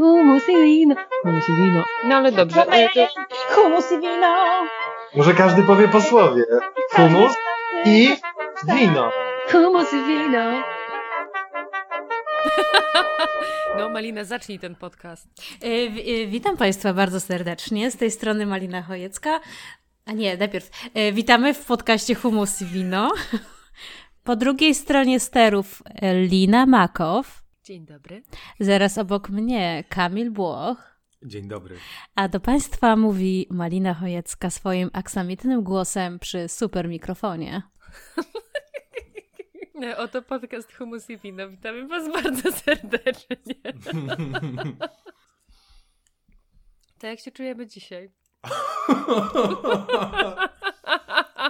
Humus i wino. Humus i wino. No ale dobrze. Humus i wino. Może każdy powie po słowie. Humus i wino. Humus i wino. No Malina, zacznij ten podcast. Witam Państwa bardzo serdecznie. Z tej strony Malina Chojecka. A nie, najpierw. Witamy w podcaście Humus i Wino. Po drugiej stronie sterów Lina Makow. Dzień dobry. Zaraz obok mnie Kamil Błoch. Dzień dobry. A do Państwa mówi Malina Chojecka swoim aksamitnym głosem przy super mikrofonie. Oto podcast Humus i Wino. Witamy Was bardzo serdecznie. To jak się czujemy dzisiaj?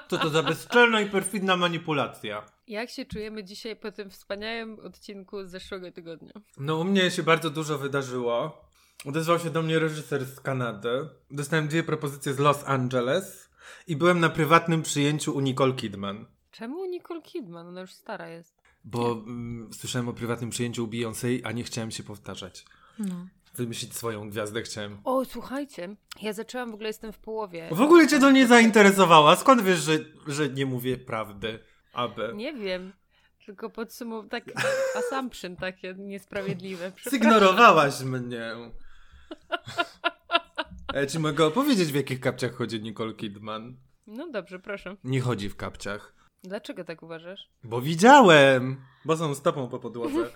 Co to za bezczelna i perfidna manipulacja. Jak się czujemy dzisiaj po tym wspaniałym odcinku z zeszłego tygodnia? No u mnie się bardzo dużo wydarzyło. Odezwał się do mnie reżyser z Kanady. Dostałem 2 propozycje z Los Angeles i byłem na prywatnym przyjęciu u Nicole Kidman. Czemu Nicole Kidman? Ona już stara jest. Bo słyszałem o prywatnym przyjęciu u Beyoncé, a nie chciałem się powtarzać. No. Wymyślić swoją gwiazdę chciałem. O, słuchajcie, ja zaczęłam, w ogóle jestem w połowie. W ogóle cię to nie zainteresowała. Skąd wiesz, że nie mówię prawdy? Aby. Nie wiem, tylko tak assumption takie niesprawiedliwe. Zignorowałaś mnie. Ja ci mogę opowiedzieć, w jakich kapciach chodzi Nicole Kidman. No dobrze, proszę. Nie chodzi w kapciach. Dlaczego tak uważasz? Bo widziałem, bo są stopą po podłodze.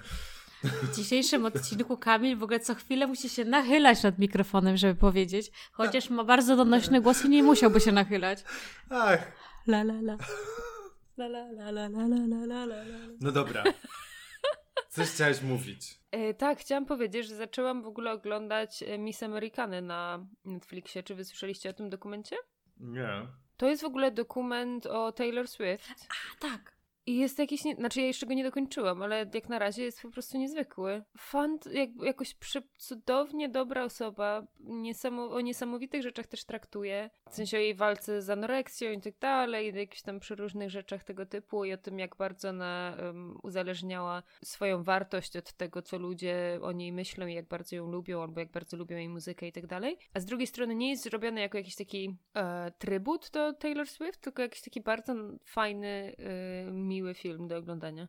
W dzisiejszym odcinku Kamil w ogóle co chwilę musi się nachylać nad mikrofonem, żeby powiedzieć, chociaż ma bardzo donośny głos i nie musiałby się nachylać. Ach. La la la. La la la la la la la la. No dobra. Coś chciałeś mówić. Tak, chciałam powiedzieć, że zaczęłam w ogóle oglądać Miss Americanę na Netflixie. Czy wy słyszeliście o tym dokumencie? Nie. To jest w ogóle dokument o Taylor Swift. A, tak. I jest jakiś, znaczy ja jeszcze go nie dokończyłam, ale jak na razie jest po prostu niezwykły. Jakoś cudownie dobra osoba, o niesamowitych rzeczach też traktuje. W sensie o jej walce z anoreksją i tak dalej, i jakichś tam przeróżnych rzeczach tego typu i o tym, jak bardzo ona uzależniała swoją wartość od tego, co ludzie o niej myślą i jak bardzo ją lubią, albo jak bardzo lubią jej muzykę i tak dalej. A z drugiej strony nie jest zrobiony jako jakiś taki trybut do Taylor Swift, tylko jakiś taki bardzo fajny, miły film do oglądania.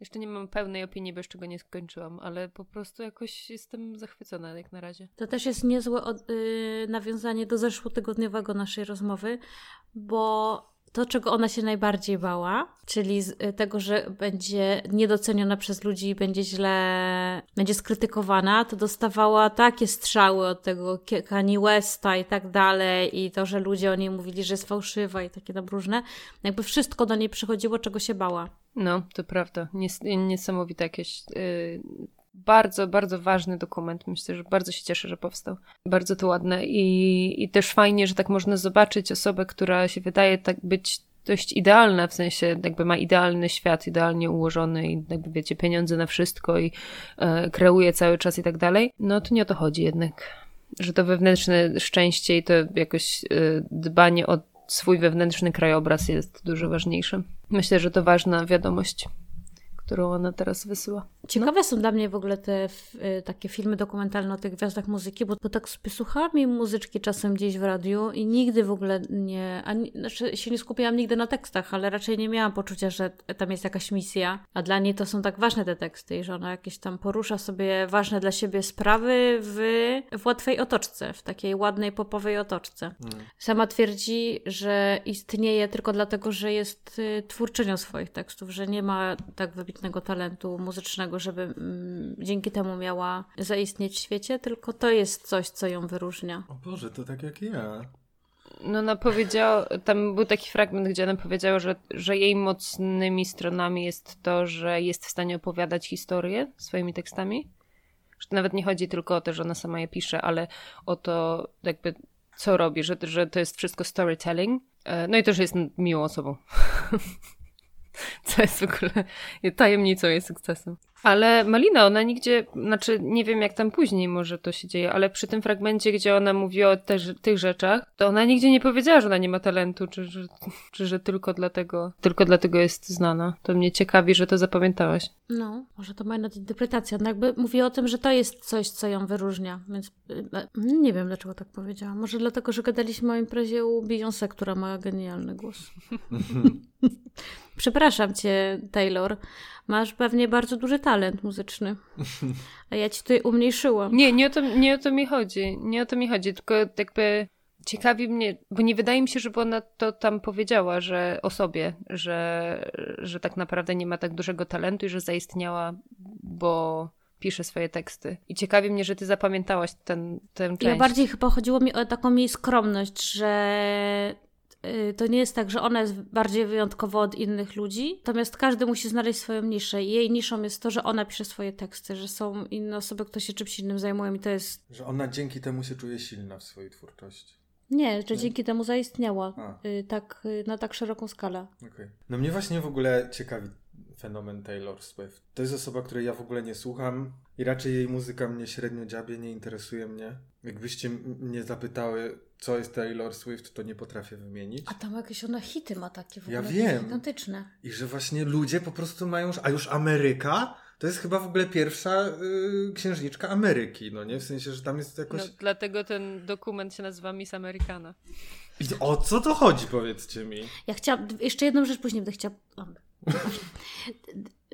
Jeszcze nie mam pełnej opinii, bo jeszcze go nie skończyłam, ale po prostu jakoś jestem zachwycona jak na razie. To też jest niezłe nawiązanie do zeszłotygodniowego naszej rozmowy, bo to, czego ona się najbardziej bała, czyli tego, że będzie niedoceniona przez ludzi i będzie źle, będzie skrytykowana, to dostawała takie strzały od tego Kanye Westa i tak dalej i to, że ludzie o niej mówili, że jest fałszywa i takie tam różne. Jakby wszystko do niej przychodziło, czego się bała. No, to prawda. Niesamowite jakieś... Bardzo, bardzo ważny dokument. Myślę, że bardzo się cieszę, że powstał. Bardzo to ładne i też fajnie, że tak można zobaczyć osobę, która się wydaje tak być dość idealna, w sensie jakby ma idealny świat, idealnie ułożony i jakby wiecie, pieniądze na wszystko i kreuje cały czas i tak dalej. No to nie o to chodzi jednak, że to wewnętrzne szczęście i to jakoś dbanie o swój wewnętrzny krajobraz jest dużo ważniejsze. Myślę, że to ważna wiadomość, którą ona teraz wysyła. Ciekawe są dla mnie w ogóle te takie filmy dokumentalne o tych gwiazdach muzyki, bo tak słuchałam muzyczki czasem gdzieś w radiu i nigdy w ogóle nie... Znaczy się nie skupiałam nigdy na tekstach, ale raczej nie miałam poczucia, że tam jest jakaś misja, a dla niej to są tak ważne te teksty i że ona jakieś tam porusza sobie ważne dla siebie sprawy w łatwej otoczce, w takiej ładnej popowej otoczce. Mm. Sama twierdzi, że istnieje tylko dlatego, że jest twórczynią swoich tekstów, że nie ma tak wybitnego talentu muzycznego, żeby dzięki temu miała zaistnieć w świecie, tylko to jest coś, co ją wyróżnia. O Boże, to tak jak ja. No ona powiedziała, tam był taki fragment, gdzie ona powiedziała, że jej mocnymi stronami jest to, że jest w stanie opowiadać historię swoimi tekstami. Że to nawet nie chodzi tylko o to, że ona sama je pisze, ale o to jakby co robi, że to jest wszystko storytelling. No i to, że jest miłą osobą. Co jest w ogóle tajemnicą jej sukcesu. Ale Malina, ona nigdzie, znaczy nie wiem jak tam później może to się dzieje, ale przy tym fragmencie, gdzie ona mówi o tych rzeczach, to ona nigdzie nie powiedziała, że ona nie ma talentu, czy że tylko dlatego jest znana. To mnie ciekawi, że to zapamiętałaś. No, może to moja nadinterpretacja. Ona jakby mówi o tym, że to jest coś, co ją wyróżnia, więc nie wiem dlaczego tak powiedziałam. Może dlatego, że gadaliśmy o imprezie u Beyoncé, która ma genialny głos. Przepraszam cię, Taylor. Masz pewnie bardzo duży talent muzyczny. A ja ci tutaj umniejszyłam. Nie o to mi chodzi. Nie o to mi chodzi, tylko jakby ciekawi mnie, bo nie wydaje mi się, żeby ona to tam powiedziała, że o sobie, że tak naprawdę nie ma tak dużego talentu i że zaistniała, bo pisze swoje teksty. I ciekawi mnie, że ty zapamiętałaś tę część. Ja bardziej chyba chodziło mi o taką jej skromność, że to nie jest tak, że ona jest bardziej wyjątkowa od innych ludzi, natomiast każdy musi znaleźć swoją niszę. Jej niszą jest to, że ona pisze swoje teksty, że są inne osoby, które się czymś innym zajmują i to jest... Że ona dzięki temu się czuje silna w swojej twórczości. Nie, że dzięki temu zaistniała tak, na tak szeroką skalę. Okay. No mnie właśnie w ogóle ciekawi fenomen Taylor Swift. To jest osoba, której ja w ogóle nie słucham i raczej jej muzyka mnie średnio dziabie, nie interesuje mnie. Jakbyście mnie zapytały, co jest Taylor Swift, to nie potrafię wymienić. A tam jakieś ona hity ma takie w ogóle. Ja wiem. Gigantyczne. I że właśnie ludzie po prostu mają... A już Ameryka? To jest chyba w ogóle pierwsza księżniczka Ameryki, no nie? W sensie, że tam jest jakoś... No, dlatego ten dokument się nazywa Miss Americana. I o co to chodzi, powiedzcie mi? Ja chciałam... Jeszcze jedną rzecz później będę chciała...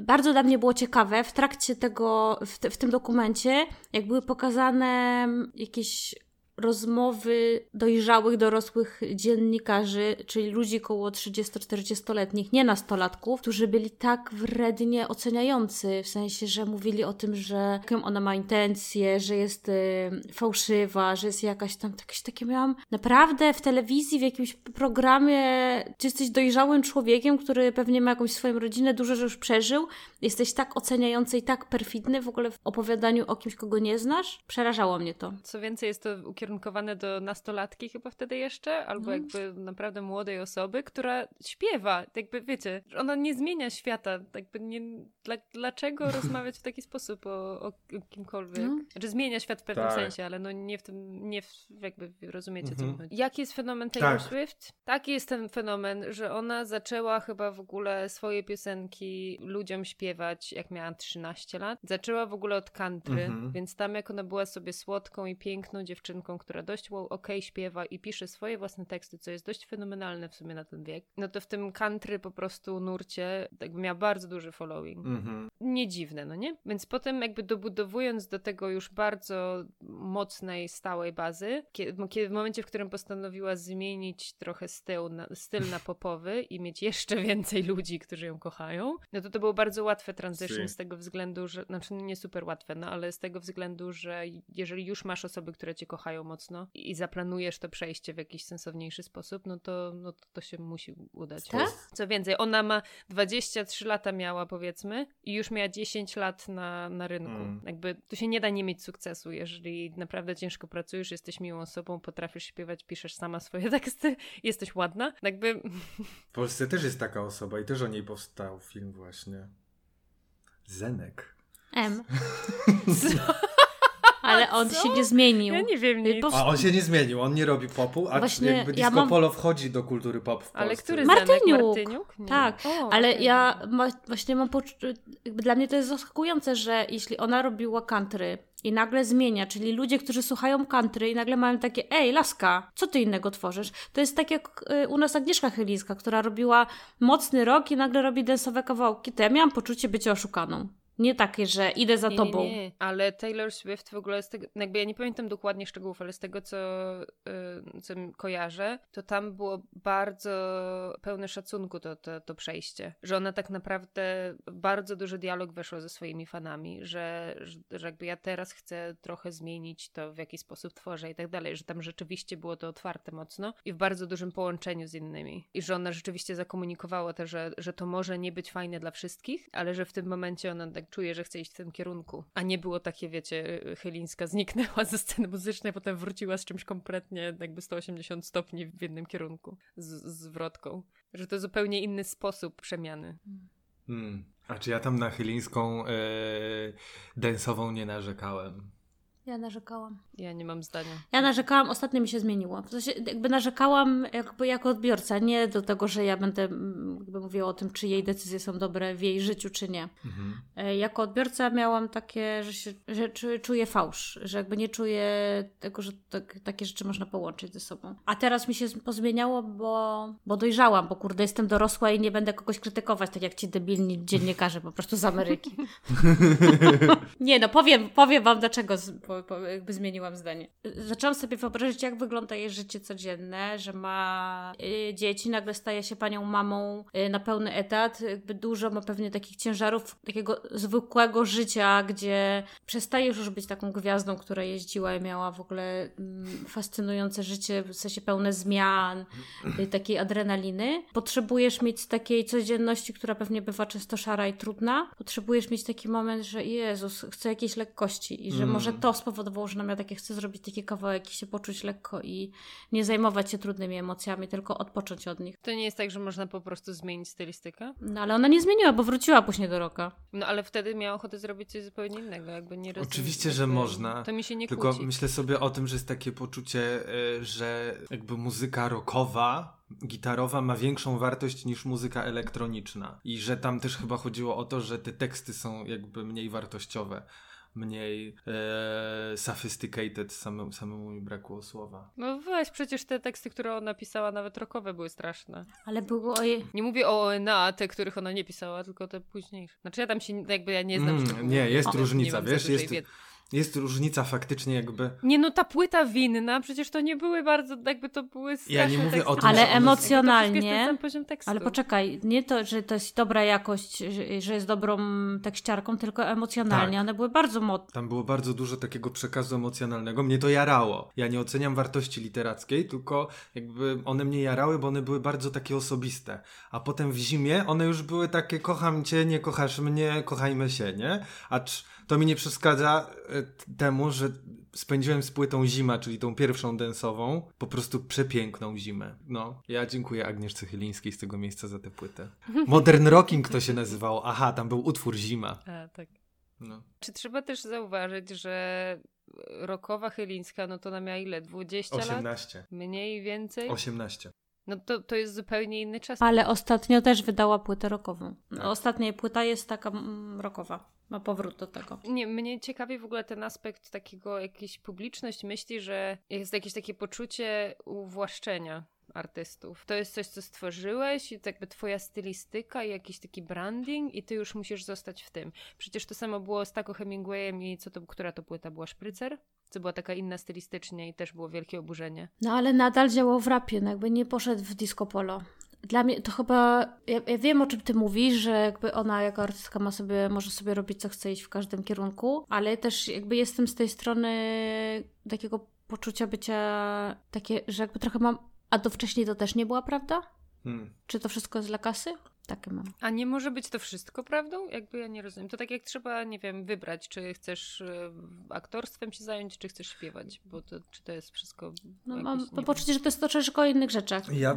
Bardzo dla mnie było ciekawe w trakcie tego, w tym dokumencie, jak były pokazane jakieś rozmowy dojrzałych, dorosłych dziennikarzy, czyli ludzi koło 30-40-letnich, nie nastolatków, którzy byli tak wrednie oceniający, w sensie, że mówili o tym, że jaką ona ma intencje, że jest fałszywa, że jest jakaś tam, jakieś takie miałam naprawdę w telewizji, w jakimś programie, czy jesteś dojrzałym człowiekiem, który pewnie ma jakąś swoją rodzinę, dużo, że już przeżył, jesteś tak oceniający i tak perfidny w ogóle w opowiadaniu o kimś, kogo nie znasz? Przerażało mnie to. Co więcej, jest to ukierunkowane do nastolatki chyba wtedy jeszcze, albo jakby naprawdę młodej osoby, która śpiewa, jakby wiecie, ona nie zmienia świata, jakby nie, dlaczego rozmawiać w taki sposób o kimkolwiek, znaczy zmienia świat w pewnym sensie, ale no nie w tym, nie w, jakby rozumiecie co chodzi. Jaki jest fenomen Taylor Swift? Taki jest ten fenomen, że ona zaczęła chyba w ogóle swoje piosenki ludziom śpiewać, jak miała 13 lat, zaczęła w ogóle od country, więc tam jak ona była sobie słodką i piękną dziewczyną, która dość okej śpiewa i pisze swoje własne teksty, co jest dość fenomenalne w sumie na ten wiek, no to w tym country po prostu nurcie jakby miała bardzo duży following. Nie dziwne, no nie? Więc potem jakby dobudowując do tego już bardzo mocnej, stałej bazy, w momencie, w którym postanowiła zmienić trochę styl na popowy i mieć jeszcze więcej ludzi, którzy ją kochają, no to było bardzo łatwe transition z tego względu, że, znaczy nie super łatwe, no ale z tego względu, że jeżeli już masz osoby, które cię kochają mocno i zaplanujesz to przejście w jakiś sensowniejszy sposób, no to się musi udać. Tak? Co więcej, ona ma 23 lata miała powiedzmy i już miała 10 lat na rynku. Jakby tu się nie da nie mieć sukcesu, jeżeli naprawdę ciężko pracujesz, jesteś miłą osobą, potrafisz śpiewać, piszesz sama swoje teksty, jesteś ładna. Jakby... W Polsce też jest taka osoba i też o niej powstał film właśnie. Zenek. Ale on się nie zmienił. Ja nie wiem nic. A on się nie zmienił, on nie robi popu, a właśnie jakby disco polo wchodzi do kultury pop w Polsce. Ale który Martyniuk? Tak, ale ja właśnie mam poczucie, jakby dla mnie to jest zaskakujące, że jeśli ona robiła country i nagle zmienia, czyli ludzie, którzy słuchają country i nagle mają takie, ej laska, co ty innego tworzysz? To jest tak jak u nas Agnieszka Chylińska, która robiła mocny rock i nagle robi dansowe kawałki. To ja miałam poczucie bycia oszukaną. Nie takie, że idę za tobą. Nie, ale Taylor Swift w ogóle, z tego, jakby ja nie pamiętam dokładnie szczegółów, ale z tego, co kojarzę, to tam było bardzo pełne szacunku to przejście. Że ona tak naprawdę bardzo duży dialog weszła ze swoimi fanami, że jakby ja teraz chcę trochę zmienić to, w jaki sposób tworzę i tak dalej. Że tam rzeczywiście było to otwarte mocno i w bardzo dużym połączeniu z innymi. I że ona rzeczywiście zakomunikowała to, że to może nie być fajne dla wszystkich, ale że w tym momencie ona tak czuję, że chce iść w tym kierunku. A nie było takie, wiecie, Chylińska zniknęła ze sceny muzycznej, potem wróciła z czymś kompletnie jakby 180 stopni w jednym kierunku, z zwrotką. Że to zupełnie inny sposób przemiany. A czy ja tam na Chylińską densową nie narzekałem? Ja narzekałam. Ja nie mam zdania. Ja narzekałam, ostatnio mi się zmieniło. W sensie jakby narzekałam jako odbiorca, nie do tego, że ja będę jakby mówiła o tym, czy jej decyzje są dobre w jej życiu, czy nie. Mhm. Jako odbiorca miałam takie, że czuję fałsz, że jakby nie czuję tego, że takie rzeczy można połączyć ze sobą. A teraz mi się pozmieniało, bo dojrzałam, bo kurde, jestem dorosła i nie będę kogoś krytykować, tak jak ci debilni dziennikarze po prostu z Ameryki. Nie no, powiem wam dlaczego, jakby zmieniłam zdanie. Zaczęłam sobie wyobrazić, jak wygląda jej życie codzienne, że ma dzieci, nagle staje się panią mamą na pełny etat, jakby dużo ma pewnie takich ciężarów, takiego zwykłego życia, gdzie przestajesz już być taką gwiazdą, która jeździła i miała w ogóle fascynujące życie, w sensie pełne zmian, takiej adrenaliny. Potrzebujesz mieć takiej codzienności, która pewnie bywa często szara i trudna. Potrzebujesz mieć taki moment, że Jezus, chcę jakiejś lekkości i że może to spowodowało, że na mnie takie chcę zrobić taki kawałek i się poczuć lekko i nie zajmować się trudnymi emocjami, tylko odpocząć od nich. To nie jest tak, że można po prostu zmienić stylistykę? No ale ona nie zmieniła, bo wróciła później do rocka. No ale wtedy miała ochotę zrobić coś zupełnie innego, jakby nie rozumiem. Oczywiście, że można. To mi się nie kłóci. Tylko myślę sobie o tym, że jest takie poczucie, że jakby muzyka rockowa, gitarowa ma większą wartość niż muzyka elektroniczna. I że tam też chyba chodziło o to, że te teksty są jakby mniej wartościowe. Mniej sophisticated, samemu mi brakło słowa. No weź, przecież te teksty, które ona pisała, nawet rockowe, były straszne. Ale było jej... Nie mówię o ONA, te, których ona nie pisała, tylko te późniejsze. Znaczy ja tam się, jakby ja nie znam... nie, jest różnica, wiesz, jest różnica faktycznie jakby... Nie no, ta płyta winna, przecież to nie były bardzo, jakby to były straszne ja nie mówię teksty. O tym, ale emocjonalnie, ale poczekaj, nie to, że to jest dobra jakość, że jest dobrą tekściarką, tylko emocjonalnie, tak. One były bardzo mocne. Tam było bardzo dużo takiego przekazu emocjonalnego, mnie to jarało. Ja nie oceniam wartości literackiej, tylko jakby one mnie jarały, bo one były bardzo takie osobiste. A potem w zimie one już były takie, kocham cię, nie kochasz mnie, kochajmy się, nie? To mi nie przeszkadza temu, że spędziłem z płytą Zima, czyli tą pierwszą densową, po prostu przepiękną zimę. No, ja dziękuję Agnieszce Chylińskiej z tego miejsca za tę płytę. Modern Rocking to się nazywało. Aha, tam był utwór Zima. A, tak. No. Czy trzeba też zauważyć, że rockowa Chylińska, no to ona miała ile? 20 lat? 18. Mniej więcej? 18. No to jest zupełnie inny czas. Ale ostatnio też wydała płytę rockową. Tak. Ostatnia jej płyta jest taka rockowa. Ma powrót do tego. Nie, mnie ciekawi w ogóle ten aspekt takiego, jakiejś publiczność myśli, że jest jakieś takie poczucie uwłaszczenia artystów. To jest coś, co stworzyłeś i to jakby twoja stylistyka i jakiś taki branding i ty już musisz zostać w tym. Przecież to samo było z Taco Hemingwayem i która to płyta była? Szprycer? Co była taka inna stylistycznie i też było wielkie oburzenie. No ale nadal działał w rapie, no jakby nie poszedł w disco polo. Dla mnie to chyba, ja wiem o czym ty mówisz, że jakby ona jako artystka może sobie robić co chce, iść w każdym kierunku, ale też jakby jestem z tej strony takiego poczucia bycia takie, że jakby trochę mam, a to wcześniej to też nie była prawda? Czy to wszystko jest dla kasy? Takie mam. A nie może być to wszystko prawdą? Jakby ja nie rozumiem. To tak jak trzeba, nie wiem, wybrać, czy chcesz aktorstwem się zająć, czy chcesz śpiewać, bo to, czy to jest wszystko... No mam poczucie, że to jest troszeczkę o innych rzeczach. Ja...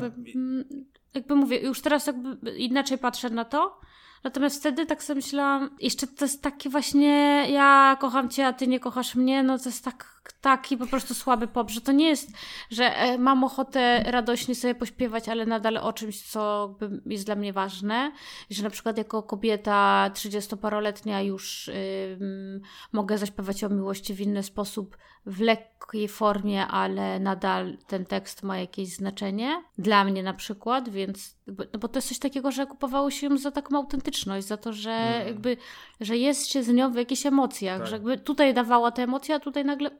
Jakby mówię, już teraz jakby inaczej patrzę na to, natomiast wtedy tak sobie myślałam, jeszcze to jest takie właśnie, ja kocham cię, a ty nie kochasz mnie, no to jest taki po prostu słaby pop, że to nie jest, że mam ochotę radośnie sobie pośpiewać, ale nadal o czymś, co jest dla mnie ważne, i że na przykład jako kobieta 30-paroletnia już mogę zaśpiewać o miłości w inny sposób, w lekkiej formie, ale nadal ten tekst ma jakieś znaczenie, dla mnie na przykład, więc, no bo to jest coś takiego, że kupowało się ją za taką autentyczność, za to, że jakby, że jest się z nią w jakichś emocjach, tak. Że jakby tutaj dawała te emocje, a tutaj nagle...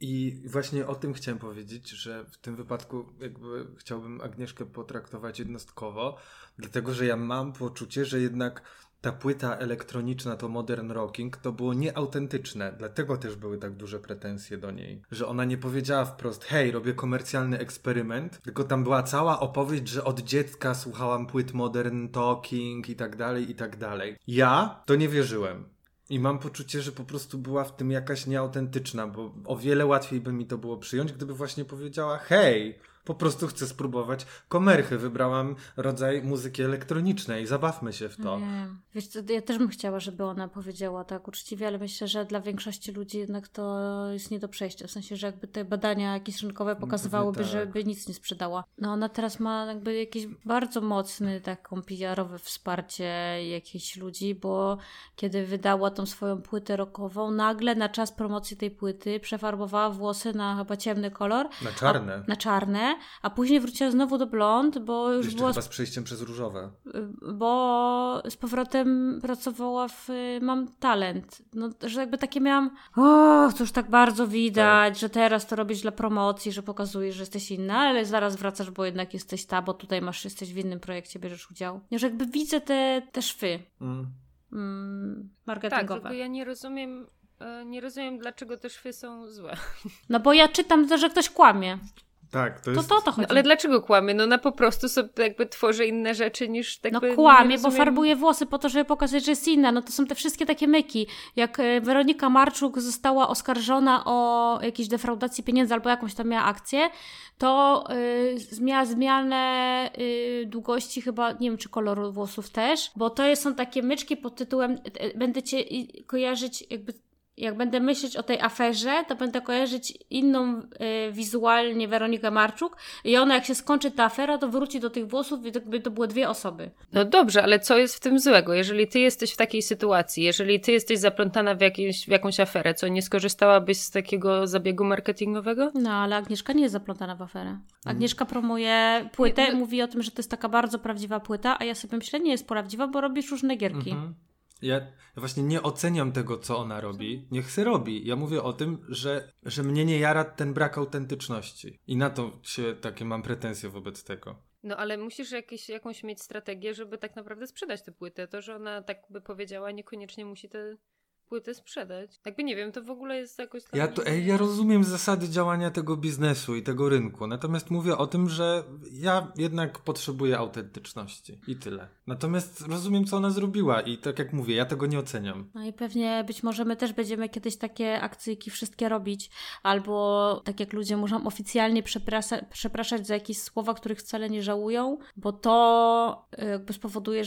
I właśnie o tym chciałem powiedzieć, że w tym wypadku jakby chciałbym Agnieszkę potraktować jednostkowo, dlatego, że ja mam poczucie, że jednak... Ta płyta elektroniczna, to Modern Rocking, to było nieautentyczne, dlatego też były tak duże pretensje do niej, że ona nie powiedziała wprost, hej, robię komercjalny eksperyment, tylko tam była cała opowieść, że od dziecka słuchałam płyt Modern Talking i tak dalej, i tak dalej. Ja to nie wierzyłem. I mam poczucie, że po prostu była w tym jakaś nieautentyczna, bo o wiele łatwiej by mi to było przyjąć, gdyby właśnie powiedziała, hej, Po prostu chcę spróbować komerchy. Wybrałam rodzaj muzyki elektronicznej. Zabawmy się w to. Nie. Wiesz co, ja też bym chciała, żeby ona powiedziała tak uczciwie, ale myślę, że dla większości ludzi jednak to jest nie do przejścia. W sensie, że jakby te badania jakieś rynkowe pokazywałyby, tak, żeby nic nie sprzedała. No ona teraz ma jakby jakiś bardzo mocny taką PR-owe wsparcie jakichś ludzi, bo kiedy wydała tą swoją płytę rockową, nagle na czas promocji tej płyty przefarbowała włosy na chyba ciemny kolor. Na czarne. A później wróciła znowu do blond, bo już była... Jeszcze chyba z przejściem przez różowe. Bo z powrotem pracowała w Mam Talent. No, że jakby takie miałam, to już tak bardzo widać, tak, że teraz to robisz dla promocji, że pokazujesz, że jesteś inna, ale zaraz wracasz, bo jednak jesteś ta, bo tutaj masz, jesteś w innym projekcie, bierzesz udział. Ja, że jakby widzę te szwy marketingowe. Tak, tylko ja nie rozumiem, dlaczego te szwy są złe. No bo ja czytam, że ktoś kłamie. Tak, to chodzi. No, ale dlaczego kłamie? No na po prostu sobie jakby tworzy inne rzeczy niż... Tak no kłamie, bo farbuje włosy po to, żeby pokazać, że jest inna. No to są te wszystkie takie myki. Jak Weronika Marczuk została oskarżona o jakiejś defraudacji pieniędzy albo jakąś tam miała akcję, to miała zmianę długości chyba, nie wiem czy koloru włosów też, bo to są takie myczki pod tytułem będę cię kojarzyć jakby... Jak będę myśleć o tej aferze, to będę kojarzyć inną wizualnie Weronikę Marczuk i ona jak się skończy ta afera, to wróci do tych włosów i jakby to były dwie osoby. No dobrze, ale co jest w tym złego? Jeżeli ty jesteś w takiej sytuacji, jeżeli ty jesteś zaplątana w jakąś aferę, co nie skorzystałabyś z takiego zabiegu marketingowego? No, ale Agnieszka nie jest zaplątana w aferę. Agnieszka promuje płytę, mówi o tym, że to jest taka bardzo prawdziwa płyta, a ja sobie myślę, nie jest prawdziwa, bo robisz różne gierki. Mhm. Ja właśnie nie oceniam tego, co ona robi. Niech se robi. Ja mówię o tym, że mnie nie jara ten brak autentyczności. I na to się takie mam pretensje wobec tego. No ale musisz jakąś mieć strategię, żeby tak naprawdę sprzedać tę płytę. To, że ona tak by powiedziała, niekoniecznie musi te płyty sprzedać. Jakby nie wiem, to w ogóle jest jakoś... Ja rozumiem zasady działania tego biznesu i tego rynku, natomiast mówię o tym, że ja jednak potrzebuję autentyczności i tyle. Natomiast rozumiem, co ona zrobiła i tak jak mówię, ja tego nie oceniam. No i pewnie być może my też będziemy kiedyś takie akcyjki wszystkie robić, albo tak jak ludzie muszą oficjalnie przepraszać za jakieś słowa, których wcale nie żałują, bo to jakby spowoduje,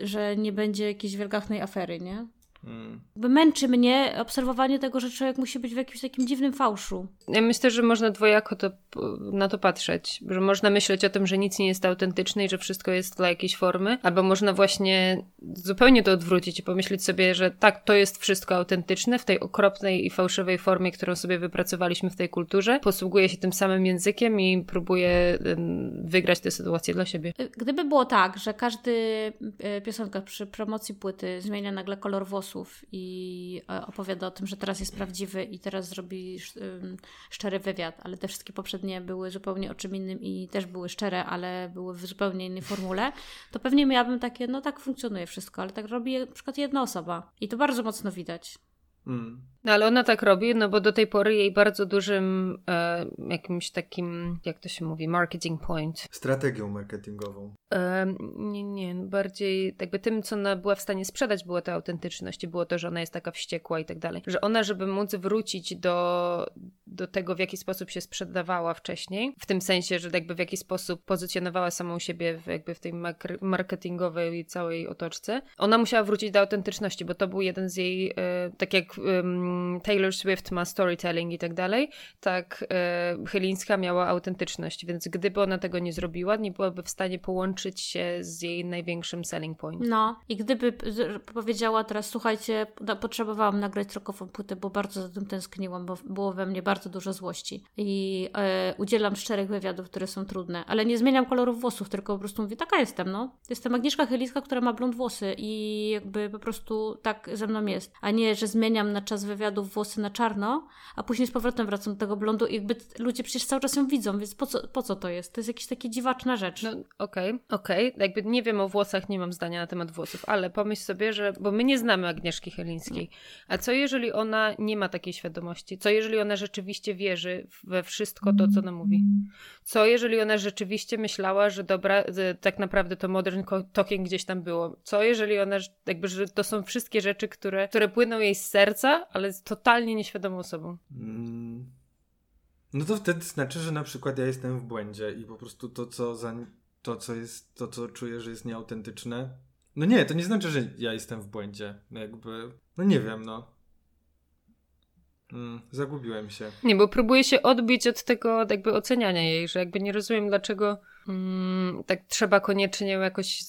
że nie będzie jakiejś wielgachnej afery, nie? Męczy mnie obserwowanie tego, że człowiek musi być w jakimś takim dziwnym fałszu. Ja myślę, że można dwojako na to patrzeć, że można myśleć o tym, że nic nie jest autentyczne i że wszystko jest dla jakiejś formy, albo można właśnie zupełnie to odwrócić i pomyśleć sobie, że tak, to jest wszystko autentyczne w tej okropnej i fałszywej formie, którą sobie wypracowaliśmy w tej kulturze, posługuje się tym samym językiem i próbuje wygrać tę sytuację dla siebie. Gdyby było tak, że każdy piosenka przy promocji płyty zmienia nagle kolor włosów i opowiada o tym, że teraz jest prawdziwy i teraz zrobi szczery wywiad, ale te wszystkie poprzednie były zupełnie o czym innym i też były szczere, ale były w zupełnie innej formule, to pewnie miałabym takie, no tak funkcjonuje wszystko, ale tak robi na przykład jedna osoba i to bardzo mocno widać. No ale ona tak robi, no bo do tej pory jej bardzo dużym jakimś takim, jak to się mówi, marketing point. Strategią marketingową. Nie, bardziej jakby tym, co ona była w stanie sprzedać, była ta autentyczność i było to, że ona jest taka wściekła i tak dalej. Że ona, żeby móc wrócić do tego, w jaki sposób się sprzedawała wcześniej, w tym sensie, że jakby w jaki sposób pozycjonowała samą siebie jakby w tej marketingowej całej otoczce, ona musiała wrócić do autentyczności, bo to był jeden z jej, tak jak Taylor Swift ma storytelling i tak dalej, tak Chylińska miała autentyczność, więc gdyby ona tego nie zrobiła, nie byłaby w stanie połączyć się z jej największym selling point. No i gdyby powiedziała teraz, słuchajcie, potrzebowałam nagrać rockową płytę, bo bardzo za tym tęskniłam, bo było we mnie bardzo dużo złości i udzielam szczerych wywiadów, które są trudne, ale nie zmieniam kolorów włosów, tylko po prostu mówię, taka jestem, no. Jestem Agnieszka Chylińska, która ma blond włosy i jakby po prostu tak ze mną jest, a nie, że zmieniam na czas wywiadów włosy na czarno, a później z powrotem wracam do tego blondu i jakby ludzie przecież cały czas ją widzą, więc po co to jest? To jest jakaś taka dziwaczna rzecz. No okej. Jakby nie wiem o włosach, nie mam zdania na temat włosów, ale pomyśl sobie, że, bo my nie znamy Agnieszki Chylińskiej, a co jeżeli ona nie ma takiej świadomości? Co jeżeli ona rzeczywiście wierzy we wszystko to, co ona mówi? Co jeżeli ona rzeczywiście myślała, że dobra, tak naprawdę to modern talking gdzieś tam było? Co jeżeli ona, jakby, że to są wszystkie rzeczy, które płyną jej z serca, ale totalnie nieświadomą osobą. No to wtedy znaczy, że na przykład ja jestem w błędzie i po prostu to, co czuję, że jest nieautentyczne. No nie, to nie znaczy, że ja jestem w błędzie. Jakby, no nie wiem, no. Zagubiłem się. Nie, bo próbuję się odbić od tego od jakby oceniania jej, że jakby nie rozumiem, dlaczego tak trzeba koniecznie jakoś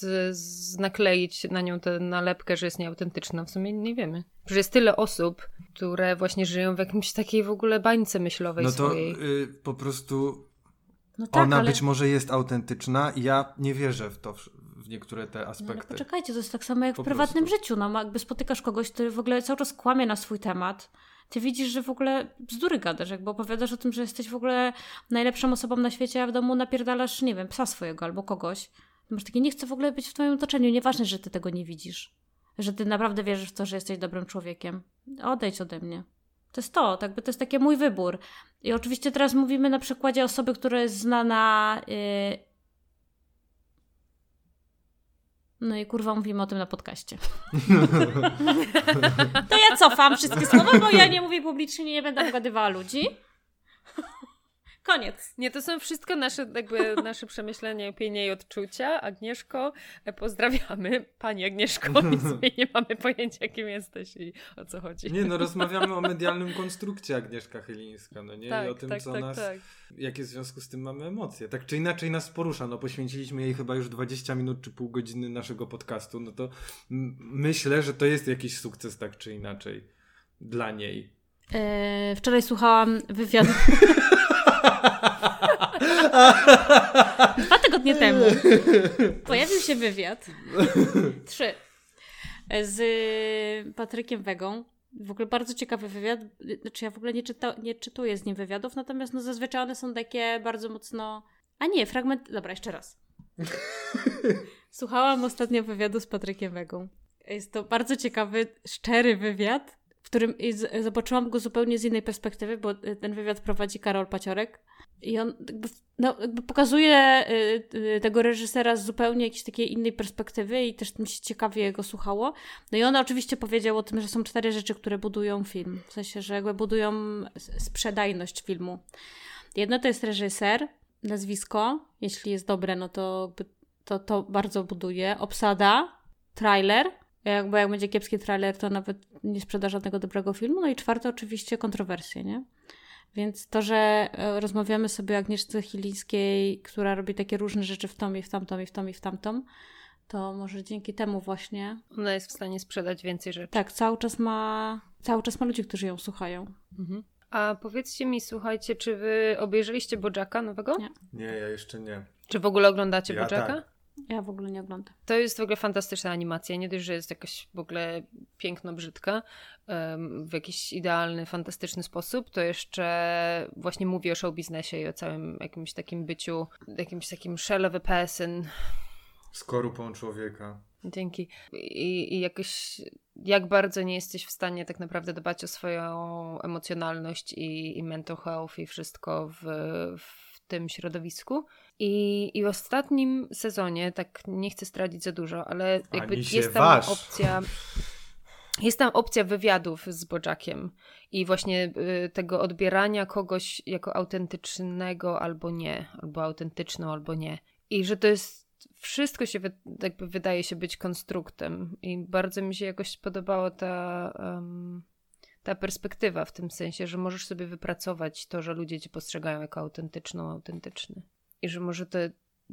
nakleić na nią tę nalepkę, że jest nieautentyczna. W sumie nie wiemy. Że jest tyle osób, które właśnie żyją w jakimś takiej w ogóle bańce myślowej swojej. No to po prostu no tak, ona być może jest autentyczna i ja nie wierzę w to w niektóre te aspekty. No ale poczekajcie, to jest tak samo jak po w prywatnym życiu. No jakby spotykasz kogoś, który w ogóle cały czas kłamie na swój temat. Ty widzisz, że w ogóle bzdury gadasz, jakby opowiadasz o tym, że jesteś w ogóle najlepszą osobą na świecie, a w domu napierdalasz, nie wiem, psa swojego albo kogoś. Masz takie, nie chcę w ogóle być w twoim otoczeniu, nieważne, że ty tego nie widzisz. Że ty naprawdę wierzysz w to, że jesteś dobrym człowiekiem. Odejdź ode mnie. To jest to, tak by to jest taki mój wybór. I oczywiście teraz mówimy na przykładzie osoby, która jest znana... No i kurwa mówimy o tym na podcaście. To ja cofam wszystkie słowa, bo ja nie mówię publicznie, nie będę ugadywała ludzi. Koniec. Nie, to są wszystko nasze, jakby, nasze przemyślenia, opinie i odczucia. Agnieszko, pozdrawiamy. Pani Agnieszko, nic nie mamy pojęcia, kim jesteś i o co chodzi. Nie, no rozmawiamy o medialnym konstrukcie Agnieszka Chylińska, no nie? Tak, i o tym, tak, co tak, nas... Tak. Jakie w związku z tym mamy emocje. Tak czy inaczej nas porusza. No poświęciliśmy jej chyba już 20 minut czy pół godziny naszego podcastu. No to myślę, że to jest jakiś sukces tak czy inaczej dla niej. Wczoraj słuchałam wywiadu... 2 tygodnie temu pojawił się wywiad 3 z Patrykiem Wegą. W ogóle bardzo ciekawy wywiad. Znaczy ja w ogóle nie czytuję z nim wywiadów, natomiast no zazwyczaj one są takie bardzo mocno... A nie, fragment... Dobra, jeszcze raz. Słuchałam ostatnio wywiadu z Patrykiem Wegą. Jest to bardzo ciekawy, szczery wywiad, w którym zobaczyłam go zupełnie z innej perspektywy, bo ten wywiad prowadzi Karol Paciorek i on jakby pokazuje tego reżysera z zupełnie jakiejś takiej innej perspektywy i też mi się ciekawie go słuchało. No i on oczywiście powiedział o tym, że są 4 rzeczy, które budują film. W sensie, że jakby budują sprzedajność filmu. Jedno to jest reżyser, nazwisko, jeśli jest dobre, no to bardzo buduje. Obsada, trailer, bo jak będzie kiepski trailer, to nawet nie sprzeda żadnego dobrego filmu. No i 4 oczywiście kontrowersje, nie? Więc to, że rozmawiamy sobie o Agnieszce Chylińskiej, która robi takie różne rzeczy w tą i w tamtą i w tą i w tamtą, to może dzięki temu właśnie... Ona jest w stanie sprzedać więcej rzeczy. Tak, cały czas ma ludzi, którzy ją słuchają. Mhm. A powiedzcie mi, słuchajcie, czy wy obejrzeliście Bojacka nowego? Nie, ja jeszcze nie. Czy w ogóle oglądacie Bojacka? Tak. Ja w ogóle nie oglądam. To jest w ogóle fantastyczna animacja. Nie dość, że jest jakaś w ogóle piękno-brzydka w jakiś idealny, fantastyczny sposób, to jeszcze właśnie mówi o showbiznesie i o całym jakimś takim byciu, jakimś takim shell of a person. Skorupą człowieka. Dzięki. I jakoś, jak bardzo nie jesteś w stanie tak naprawdę dbać o swoją emocjonalność i mental health i wszystko w tym środowisku. I w ostatnim sezonie, tak nie chcę zdradzić za dużo, ale jakby jest tam opcja wywiadów z Bojackiem i właśnie tego odbierania kogoś jako autentycznego albo nie, albo autentyczną albo nie. I że to jest, wszystko się jakby wydaje się być konstruktem i bardzo mi się jakoś podobała ta perspektywa w tym sensie, że możesz sobie wypracować to, że ludzie cię postrzegają jako autentyczną, autentyczny. I że może to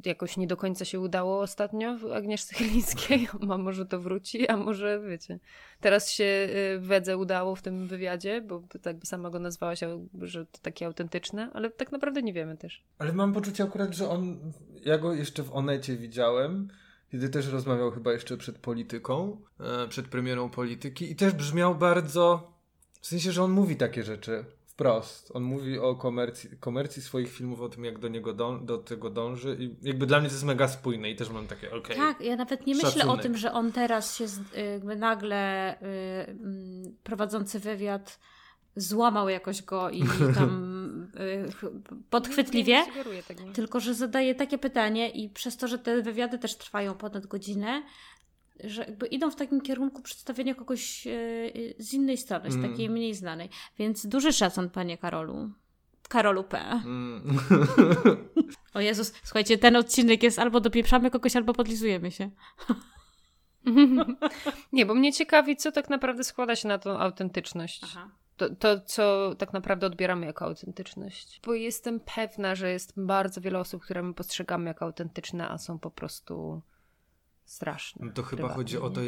jakoś nie do końca się udało ostatnio w Agnieszce Chylińskiej, a może to wróci, a może wiecie. Teraz się Wedze udało w tym wywiadzie, bo tak by sama go nazwała się, że to takie autentyczne, ale tak naprawdę nie wiemy też. Ale mam poczucie akurat, że on, ja go jeszcze w Onecie widziałem, kiedy też rozmawiał chyba jeszcze przed polityką, przed premierą polityki i też brzmiał bardzo, w sensie, że on mówi takie rzeczy. Wprost. On mówi o komercji swoich filmów, o tym, jak do tego dąży i jakby dla mnie to jest mega spójne i też mam takie okej. Tak, ja nawet nie myślę o tym, że on teraz się nagle prowadzący wywiad złamał jakoś go i tam podchwytliwie, tylko że zadaje takie pytanie i przez to, że te wywiady też trwają ponad godzinę, że jakby idą w takim kierunku przedstawienia kogoś z innej strony, z takiej mniej znanej. Więc duży szacun, panie Karolu. Karolu P. O Jezus, słuchajcie, ten odcinek jest albo dopieprzamy kogoś, albo podlizujemy się. Nie, bo mnie ciekawi, co tak naprawdę składa się na tą autentyczność. Aha. To, co tak naprawdę odbieramy jako autentyczność. Bo jestem pewna, że jest bardzo wiele osób, które my postrzegamy jako autentyczne, a są po prostu straszne. No to chyba chodzi o to,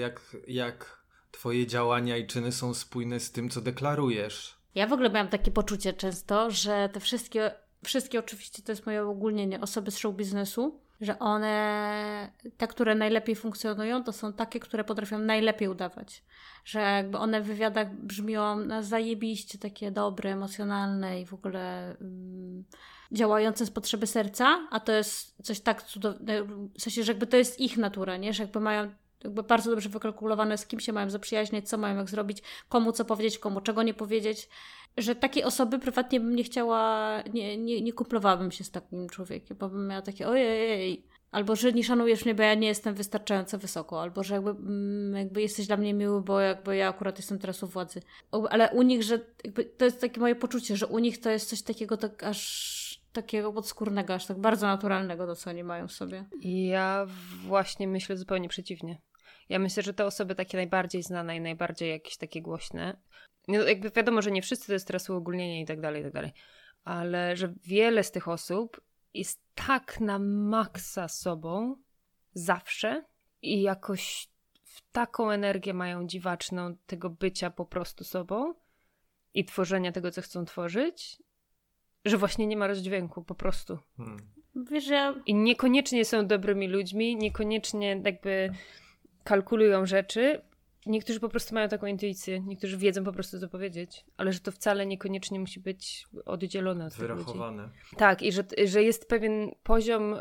jak twoje działania i czyny są spójne z tym, co deklarujesz. Ja w ogóle miałam takie poczucie często, że te wszystkie oczywiście to jest moje ogólnienie, osoby z show biznesu, że one, te, które najlepiej funkcjonują, to są takie, które potrafią najlepiej udawać. Że jakby one w wywiadach brzmią zajebiście takie dobre, emocjonalne i w ogóle działające z potrzeby serca, a to jest coś tak cudownego, w sensie, że jakby to jest ich natura, nie? Że jakby mają jakby bardzo dobrze wykalkulowane, z kim się mają zaprzyjaźnić, co mają jak zrobić, komu co powiedzieć, komu czego nie powiedzieć. Że takiej osoby prywatnie bym nie chciała, nie kumplowałabym się z takim człowiekiem, bo bym miała takie ojej, albo że nie szanujesz mnie, bo ja nie jestem wystarczająco wysoko, albo że jakby jesteś dla mnie miły, bo jakby ja akurat jestem teraz u władzy. Ale u nich, że jakby to jest takie moje poczucie, że u nich to jest coś takiego tak aż takiego podskórnego, aż tak bardzo naturalnego, to co oni mają w sobie. Ja właśnie myślę zupełnie przeciwnie. Ja myślę, że te osoby takie najbardziej znane i najbardziej jakieś takie głośne, jakby wiadomo, że nie wszyscy to jest teraz uogólnienie i tak dalej, ale że wiele z tych osób jest tak na maksa sobą zawsze i jakoś w taką energię mają dziwaczną tego bycia po prostu sobą i tworzenia tego, co chcą tworzyć, że właśnie nie ma rozdźwięku po prostu. Wiesz, ja... I niekoniecznie są dobrymi ludźmi, niekoniecznie jakby kalkulują rzeczy. Niektórzy po prostu mają taką intuicję, niektórzy wiedzą po prostu co powiedzieć, ale że to wcale niekoniecznie musi być oddzielone od wyrachowane. Tak, i że jest pewien poziom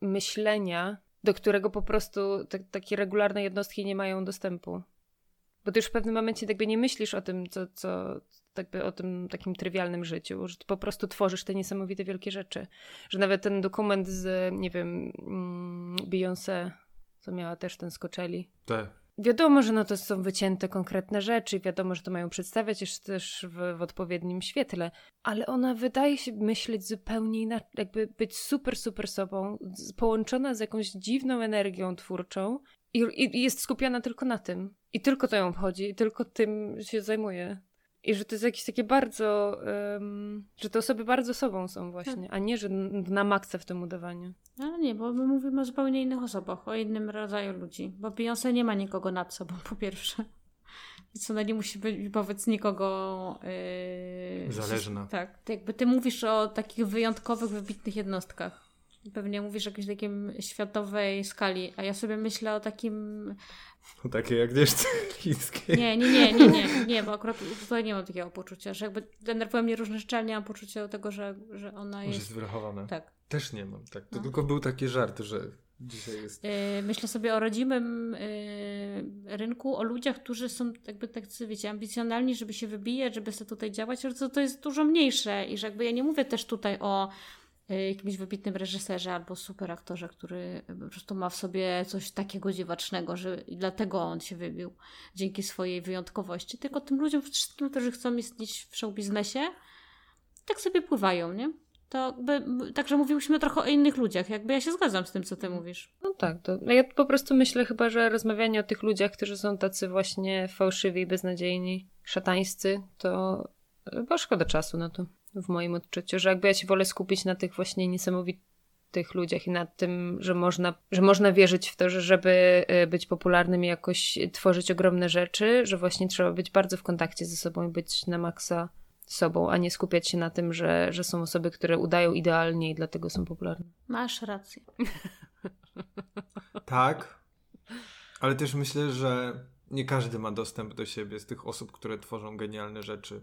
myślenia, do którego po prostu takie regularne jednostki nie mają dostępu. Bo ty już w pewnym momencie jakby nie myślisz o tym, co jakby o tym takim trywialnym życiu, że ty po prostu tworzysz te niesamowite wielkie rzeczy. Że nawet ten dokument z, nie wiem, Beyoncé, co miała też ten z Coachelli. Tak. Wiadomo, że no to są wycięte konkretne rzeczy i wiadomo, że to mają przedstawiać jeszcze też w odpowiednim świetle, ale ona wydaje się myśleć zupełnie inaczej, jakby być super sobą, połączona z jakąś dziwną energią twórczą i jest skupiona tylko na tym. I tylko to ją obchodzi, i tylko tym się zajmuje. I że to jest jakieś takie bardzo, że te osoby bardzo sobą są właśnie, a nie, że na maksa w tym udawaniu. Ale nie, bo my mówimy o zupełnie innych osobach, o innym rodzaju ludzi, bo Beyoncé nie ma nikogo nad sobą, po pierwsze. Więc ona nie musi być wobec nikogo... zależna. Tak, jakby ty mówisz o takich wyjątkowych, wybitnych jednostkach. Pewnie mówisz o jakiejś takiej światowej skali, a ja sobie myślę o takim... O takiej Agnieszce Chylińskiej. Nie, bo akurat tutaj nie mam takiego poczucia, że jakby denerwują mnie różne rzeczy, ale nie mam poczucia tego, że ona jest... Że jest wyrachowana. Tak. Też nie mam, tak. To no. Tylko był taki żart, że dzisiaj jest... Myślę sobie o rodzimym rynku, o ludziach, którzy są jakby tak, wiecie, ambicjonalni, żeby się wybijać, żeby sobie tutaj działać, że to jest dużo mniejsze i że jakby ja nie mówię też tutaj o... jakimś wybitnym reżyserze albo super aktorze, który po prostu ma w sobie coś takiego dziwacznego, że dlatego on się wybił dzięki swojej wyjątkowości. Tylko tym ludziom wszystkim, którzy chcą istnieć w showbiznesie, tak sobie pływają, nie? To jakby, także mówiłyśmy trochę o innych ludziach. Jakby ja się zgadzam z tym, co ty mówisz. No tak, to ja po prostu myślę chyba, że rozmawianie o tych ludziach, którzy są tacy właśnie fałszywi, beznadziejni, szatańscy, to chyba szkoda czasu na to. W moim odczuciu, że jakby ja się wolę skupić na tych właśnie niesamowitych ludziach i na tym, że można wierzyć w to, że żeby być popularnym i jakoś tworzyć ogromne rzeczy, że właśnie trzeba być bardzo w kontakcie ze sobą i być na maksa sobą, a nie skupiać się na tym, że są osoby, które udają idealnie i dlatego są popularne. Masz rację. Tak, ale też myślę, że nie każdy ma dostęp do siebie z tych osób, które tworzą genialne rzeczy.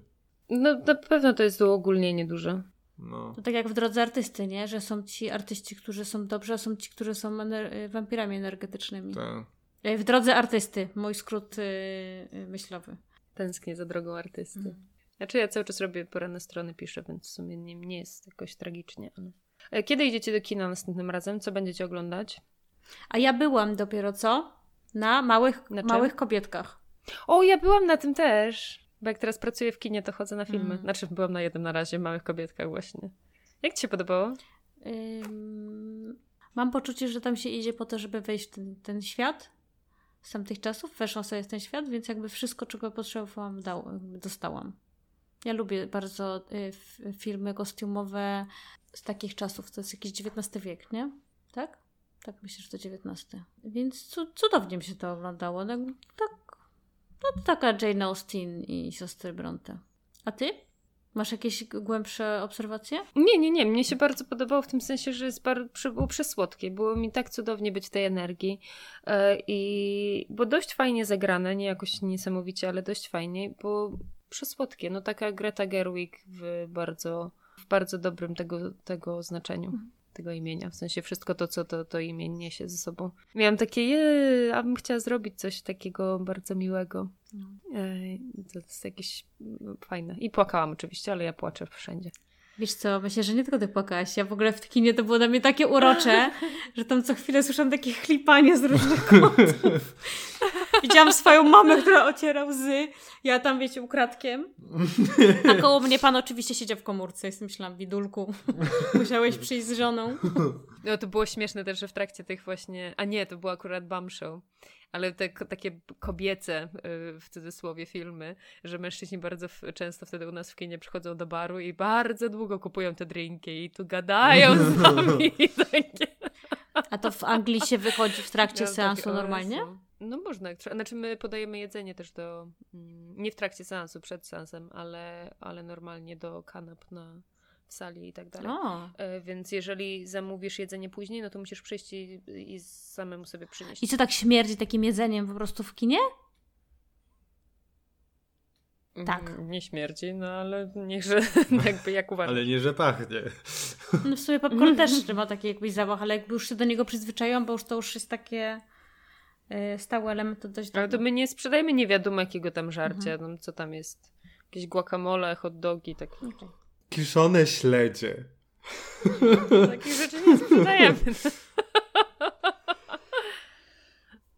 No na pewno to jest uogólnienie duże. No. To tak jak w drodze artysty, nie? Że są ci artyści, którzy są dobrzy, a są ci, którzy są wampirami energetycznymi. Tak. W drodze artysty, mój skrót myślowy. Tęsknię za drogą artysty. Znaczy ja cały czas robię poranne strony, piszę, więc w sumie nie jest jakoś tragicznie. Ale... Kiedy idziecie do kina następnym razem? Co będziecie oglądać? A ja byłam dopiero co na małych kobietkach. O, ja byłam na tym też. Bo jak teraz pracuję w kinie, to chodzę na filmy. Znaczy byłam na jednym na razie, Małych kobietkach właśnie. Jak ci się podobało? Mam poczucie, że tam się idzie po to, żeby wejść w ten świat z tamtych czasów. Weszłam sobie w ten świat, więc jakby wszystko, czego potrzebowałam, dostałam. Ja lubię bardzo filmy kostiumowe z takich czasów. To jest jakiś XIX wiek, nie? Tak? Tak, myślę, że to XIX. Więc cudownie mi się to oglądało. Tak, no taka Jane Austen i siostry Bronte. A ty? Masz jakieś głębsze obserwacje? Nie. Mnie się bardzo podobało w tym sensie, że jest było przesłodkie. Było mi tak cudownie być tej energii. Bo dość fajnie zagrane, nie jakoś niesamowicie, ale dość fajnie, bo przesłodkie. No taka Greta Gerwig w bardzo dobrym tego znaczeniu. Tego imienia, w sensie wszystko to, co to imię niesie ze sobą. Miałam takie, a bym chciała zrobić coś takiego bardzo miłego. To jest jakieś fajne. I płakałam oczywiście, ale ja płaczę wszędzie. Wiesz co, myślę, że nie tylko ty płakałaś. Ja w ogóle w kinie to było dla mnie takie urocze, że tam co chwilę słyszałam takie chlipanie z różnych kątów. Widziałam swoją mamę, która ociera łzy. Ja tam, wiecie, ukradkiem. A koło mnie pan oczywiście siedział w komórce. Myślałam, bidulku, musiałeś przyjść z żoną. No to było śmieszne też, że w trakcie tych właśnie... A nie, to było akurat Bombshell. Ale te takie kobiece, w cudzysłowie, filmy, że mężczyźni bardzo często wtedy u nas w kinie przychodzą do baru i bardzo długo kupują te drinki i tu gadają z nami. A to w Anglii się wychodzi w trakcie seansu normalnie? No można. Znaczy my podajemy jedzenie też do... Nie w trakcie seansu, przed seansem, ale normalnie do kanap w sali i tak dalej. Więc jeżeli zamówisz jedzenie później, no to musisz przyjść i samemu sobie przynieść. I co tak śmierdzi takim jedzeniem po prostu w kinie? Tak. Nie śmierdzi, no ale nie, że jakby jak uważam. Ale nie, że pachnie. No w sumie popcorn też ma taki jakbyś zapach, ale jakby już się do niego przyzwyczaiłam, bo już jest takie... stały element to dość... Ale to my nie sprzedajemy nie wiadomo jakiego tam żarcia, no, co tam jest. Jakieś guacamole, hot dogi, tak. Okay. Kiszone śledzie. Takich rzeczy nie sprzedajemy.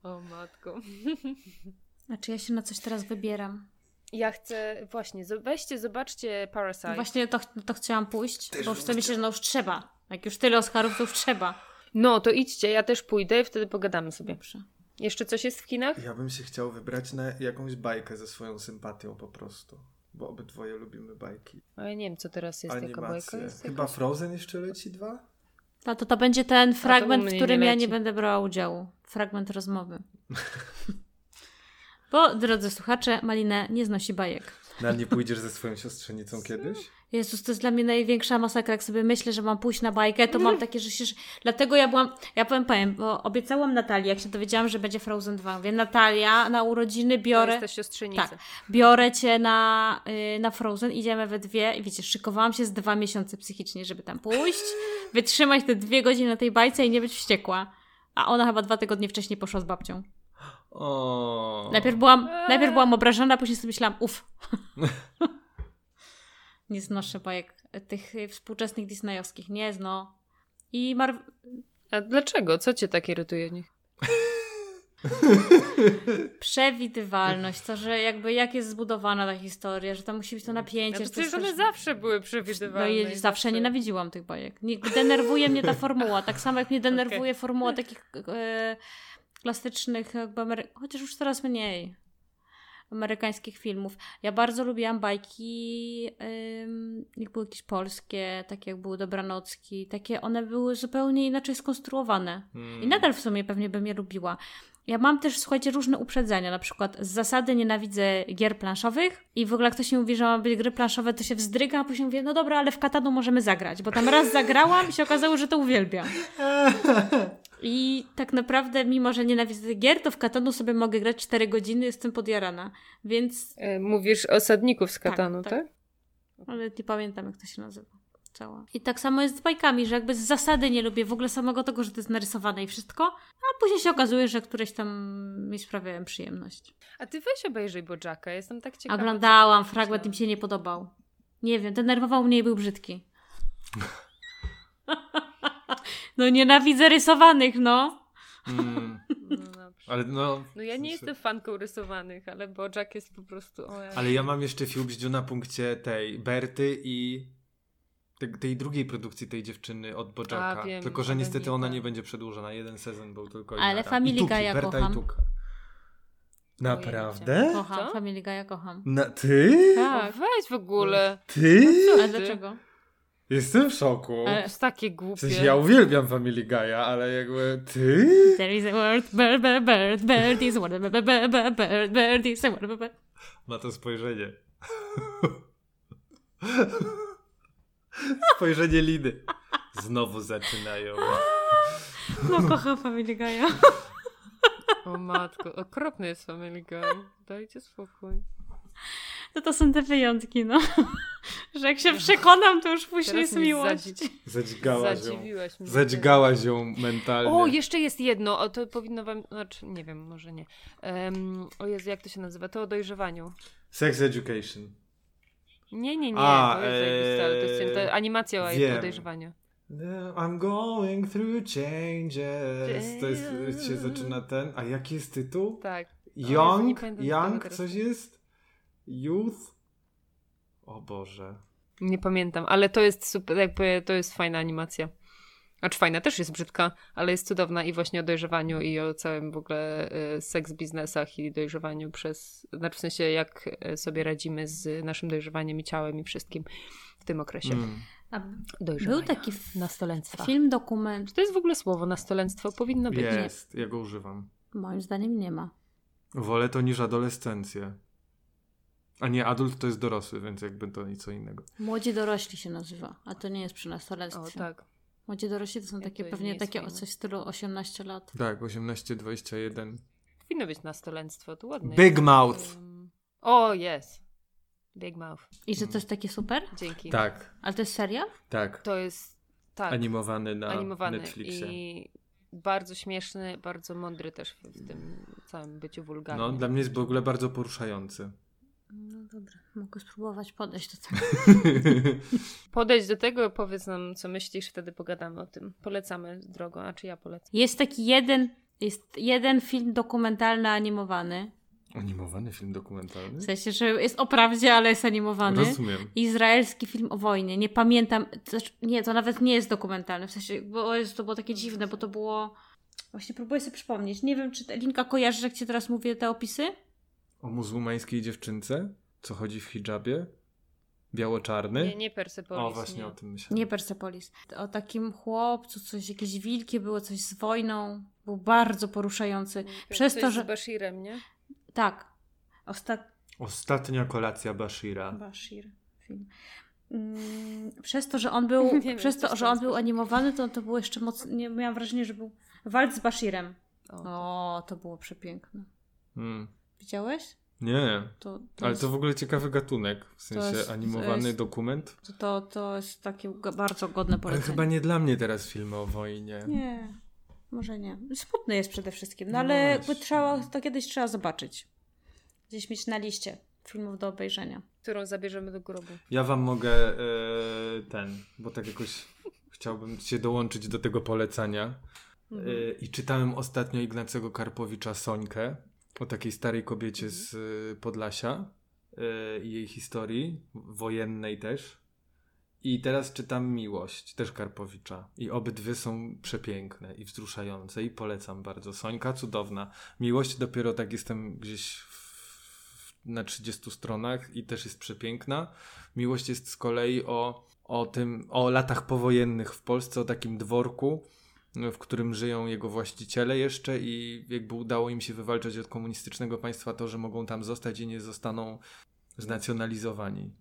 O matko. Znaczy ja się na coś teraz wybieram. Ja chcę, właśnie, weźcie, zobaczcie Parasite. Właśnie to chciałam pójść, też bo już myślę, że no już trzeba. Jak już tyle Oscarów, to już trzeba. No to idźcie, ja też pójdę i wtedy pogadamy sobie. Dobrze. Jeszcze coś jest w kinach? Ja bym się chciał wybrać na jakąś bajkę ze swoją sympatią po prostu. Bo obydwoje lubimy bajki. Ale nie wiem, co teraz jest. Animacje. Taka bajka. Jest chyba jakaś... Frozen jeszcze leci 2? A to będzie ten fragment, w którym ja nie będę brała udziału. Fragment rozmowy. Bo, drodzy słuchacze, Malina nie znosi bajek. No, nie pójdziesz ze swoją siostrzenicą kiedyś? Jezus, to jest dla mnie największa masakra. Jak sobie myślę, że mam pójść na bajkę, to mam takie, że się... Dlatego ja powiem, bo obiecałam Natalii, jak się dowiedziałam, że będzie Frozen 2. Mówię, Natalia, na urodziny biorę... To jest ta siostrzenica. Tak, biorę cię na Frozen, idziemy we dwie. I wiecie, szykowałam się z 2 miesiące psychicznie, żeby tam pójść, wytrzymać te 2 godziny na tej bajce i nie być wściekła. A ona chyba 2 tygodnie wcześniej poszła z babcią. O. Najpierw byłam obrażona, później sobie myślałam, nie znoszę bajek tych współczesnych disneyowskich, nie zno. A dlaczego? Co cię tak irytuje w nich? Przewidywalność, to, że jakby jak jest zbudowana ta historia, że tam musi być to napięcie. No, przecież one zawsze były przewidywalne. No i zawsze nienawidziłam tych bajek. Denerwuje mnie ta formuła, tak samo jak mnie denerwuje formuła takich... klasycznych, chociaż już coraz mniej amerykańskich filmów. Ja bardzo lubiłam bajki, jak były jakieś polskie, takie jak były Dobranocki, takie one były zupełnie inaczej skonstruowane. I nadal w sumie pewnie bym je lubiła. Ja mam też, słuchajcie, różne uprzedzenia, na przykład z zasady nienawidzę gier planszowych i w ogóle jak ktoś mi mówi, że mam być gry planszowe, to się wzdryga, a później mówię, no dobra, ale w Catanu możemy zagrać, bo tam raz zagrałam i się okazało, że to uwielbiam. I tak naprawdę, mimo że nienawidzę gier, to w Catanu sobie mogę grać 4 godziny, jestem podjarana, więc... Mówisz osadników z Catanu, tak? Ale nie pamiętam, jak to się nazywa. Cała. I tak samo jest z bajkami, że jakby z zasady nie lubię w ogóle samego tego, że to jest narysowane i wszystko, a później się okazuje, że któreś tam mi sprawiają przyjemność. A ty weź obejrzyj Bojacka, jestem tak ciekawa. Oglądałam, fragment im się nie podobał. Nie wiem, denerwował mnie i był brzydki. No nienawidzę rysowanych, no. No dobrze. Ale no ja nie jestem fanką rysowanych, ale Bojack jest po prostu... Ale ja mam jeszcze film bździu na punkcie tej Berty i tej drugiej produkcji tej dziewczyny od Bojacka. Tylko, że niestety ona nie będzie przedłużona. Jeden sezon był tylko i Ale Family Guy ja kocham. Naprawdę? Kocham, Family Guy ja kocham. Ty? Tak, weź w ogóle. Ty? Ale dlaczego? Jestem w szoku. Ale jest takie głupie. W sensie ja uwielbiam Family Guy'a, ale jakby ty? There is a word, bird is a word, bird is a word. Ma to spojrzenie. Spojrzenie Lidy. Znowu zaczynają. No kocham Family Guy'a. O matko, okropny jest Family Guy. Dajcie spokój. To są te wyjątki, no. Że jak się przekonam, to już później jest miłość. Zadźgałaś ją mentalnie. O, jeszcze jest jedno. O, to powinno wam... Znaczy, nie wiem, może nie. O Jezu, jak to się nazywa? To o dojrzewaniu. Sex Education. Nie. To jest animacja o dojrzewaniu. I'm going through changes. To jest, się zaczyna ten... A jaki jest tytuł? Tak. Young coś jest? Youth? O Boże. Nie pamiętam, ale to jest super, jakby to jest fajna animacja. Znaczy fajna, też jest brzydka, ale jest cudowna i właśnie o dojrzewaniu i o całym w ogóle seks biznesach i dojrzewaniu przez, znaczy w sensie jak sobie radzimy z naszym dojrzewaniem i ciałem i wszystkim w tym okresie. Był taki film dokument. Czy to jest w ogóle słowo nastolęctwo? Powinno być. Jest, ja go używam. Moim zdaniem nie ma. Wolę to niż adolescencję. A nie, adult to jest dorosły, więc jakby to nic innego. Młodzi dorośli się nazywa, a to nie jest przy nastolectwie. O, tak. Młodzi dorośli to są takie to pewnie takie fajne. Coś w stylu 18 lat. Tak, 18, 21. Powinno być nastolenstwo, to ładne. Big Mouth. O, jest. Big Mouth. I że to jest takie super? Dzięki. Tak. Ale to jest serial? Tak. To jest, tak. Animowany na Netflixie. I... Bardzo śmieszny, bardzo mądry też w tym całym byciu wulgarnym. No, dla mnie jest w ogóle bardzo poruszający. No dobra, mogę spróbować podejść do tego. Podejść do tego, powiedz nam, co myślisz, wtedy pogadamy o tym. Polecamy drogo, a czy ja polecam? Jest taki jeden film dokumentalny animowany. Animowany film dokumentalny? W sensie, że jest o prawdzie, ale jest animowany. Rozumiem. Izraelski film o wojnie. Nie pamiętam, nie, to nawet nie jest dokumentalny. W sensie, bo to było takie dziwne, bo to było... Właśnie próbuję sobie przypomnieć. Nie wiem, czy Linka kojarzy, jak ci teraz mówię te opisy? O muzułmańskiej dziewczynce, co chodzi w hijabie, biało-czarny. Nie Persepolis. O, właśnie nie. O tym myślałem. Nie Persepolis. O takim chłopcu, coś, jakieś wilki było, coś z wojną. Był bardzo poruszający. Przez to, że... z Bashirem, nie? Tak. Ostatnia kolacja Bashira. Bashir. Film. Przez to, że on był, animowany, to było jeszcze mocno. Miałam wrażenie, że był Walc z Bashirem. O, to było przepiękne. Widziałeś? Nie, ale jest... to w ogóle ciekawy gatunek, w sensie jest, animowany dokument. To jest takie bardzo godne polecenie. Ale chyba nie dla mnie teraz filmy o wojnie. Nie, może nie. Smutny jest przede wszystkim, no ale to kiedyś trzeba zobaczyć. Gdzieś mieć na liście filmów do obejrzenia. Którą zabierzemy do grobu. Ja wam mogę bo tak jakoś chciałbym się dołączyć do tego polecania. I czytałem ostatnio Ignacego Karpowicza Sońkę. O takiej starej kobiecie z Podlasia i jej historii, wojennej też. I teraz czytam Miłość, też Karpowicza. I obydwie są przepiękne i wzruszające i polecam bardzo. Sońka cudowna. Miłość dopiero tak jestem gdzieś na 30 stronach i też jest przepiękna. Miłość jest z kolei o latach powojennych w Polsce, o takim dworku, w którym żyją jego właściciele jeszcze i jakby udało im się wywalczyć od komunistycznego państwa to, że mogą tam zostać i nie zostaną znacjonalizowani.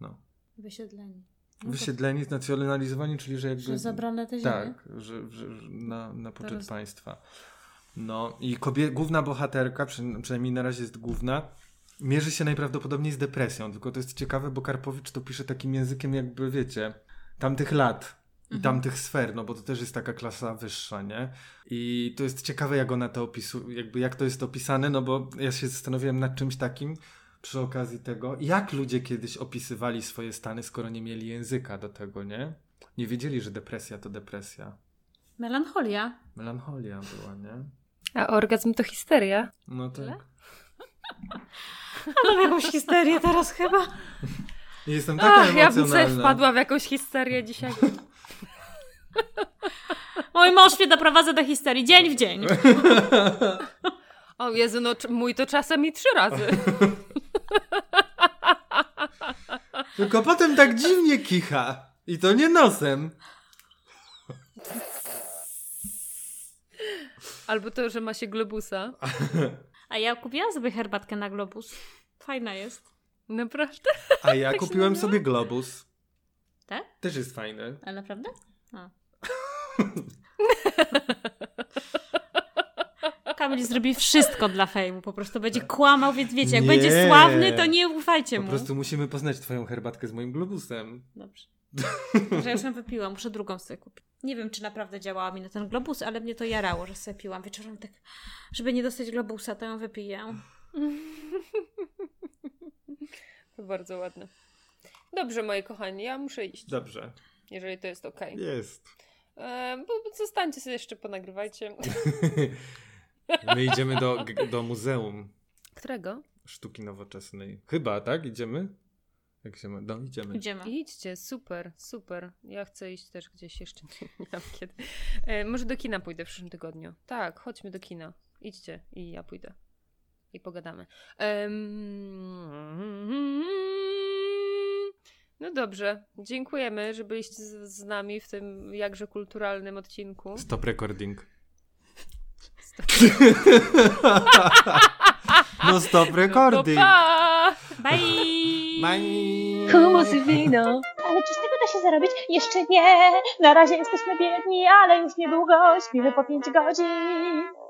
No. Wysiedleni. No Wysiedleni, znacjonalizowani, czyli że jakby... Że zabrane te ziemie. Tak, że na poczet państwa. No i główna bohaterka, przynajmniej na razie jest główna, mierzy się najprawdopodobniej z depresją, tylko to jest ciekawe, bo Karpowicz to pisze takim językiem jakby, wiecie, tamtych lat. I tamtych sfer, no bo to też jest taka klasa wyższa, nie? I to jest ciekawe, jak ona to opisuje, jakby jak to jest opisane, no bo ja się zastanowiłem nad czymś takim przy okazji tego, jak ludzie kiedyś opisywali swoje stany, skoro nie mieli języka do tego, nie? Nie wiedzieli, że depresja to depresja. Melancholia. Melancholia była, nie? A orgazm to histeria? No tak. Ale w jakąś histerię teraz chyba. Jestem taka emocjonalna. Ja bym sobie wpadła w jakąś histerię dzisiaj. Mój mąż mnie doprowadza do histerii dzień w dzień. O Jezu, no mój to czasem i 3 razy. Tylko potem tak dziwnie kicha. I to nie nosem. Albo to, że ma się globusa. A ja kupiłam sobie herbatkę na globus. Fajna jest. Naprawdę? A ja tak kupiłem sobie globus. Tak? Też jest fajny. A naprawdę? A. Kamil zrobi wszystko dla fejmu. Po prostu będzie kłamał, więc wiecie, jak będzie sławny, to nie ufajcie mu. Po prostu musimy poznać twoją herbatkę z moim globusem. Dobrze. Że ja już ją wypiłam, muszę drugą sobie kupić. Nie wiem, czy naprawdę działała mi na ten globus, ale mnie to jarało, że sobie piłam wieczorem tak, żeby nie dostać globusa, to ją wypiję. To bardzo ładne. Dobrze, moi kochani, ja muszę iść. Dobrze. Jeżeli to jest okej. Jest. Bo zostańcie sobie jeszcze, ponagrywajcie. My idziemy do muzeum. Którego? Sztuki nowoczesnej. Chyba, tak? Idziemy? Jak się ma? No, idziemy. Idźcie, super. Ja chcę iść też gdzieś jeszcze, nie wiem kiedy. Może do kina pójdę w przyszłym tygodniu. Tak, chodźmy do kina. Idźcie i ja pójdę. I pogadamy. No dobrze, dziękujemy, że byliście z nami w tym jakże kulturalnym odcinku. Stop recording. No stop recording. No Bye. Humus i wino. Ale czy z tego da się zarobić? Jeszcze nie. Na razie jesteśmy biedni, ale już niedługo śpimy po 5 godzin.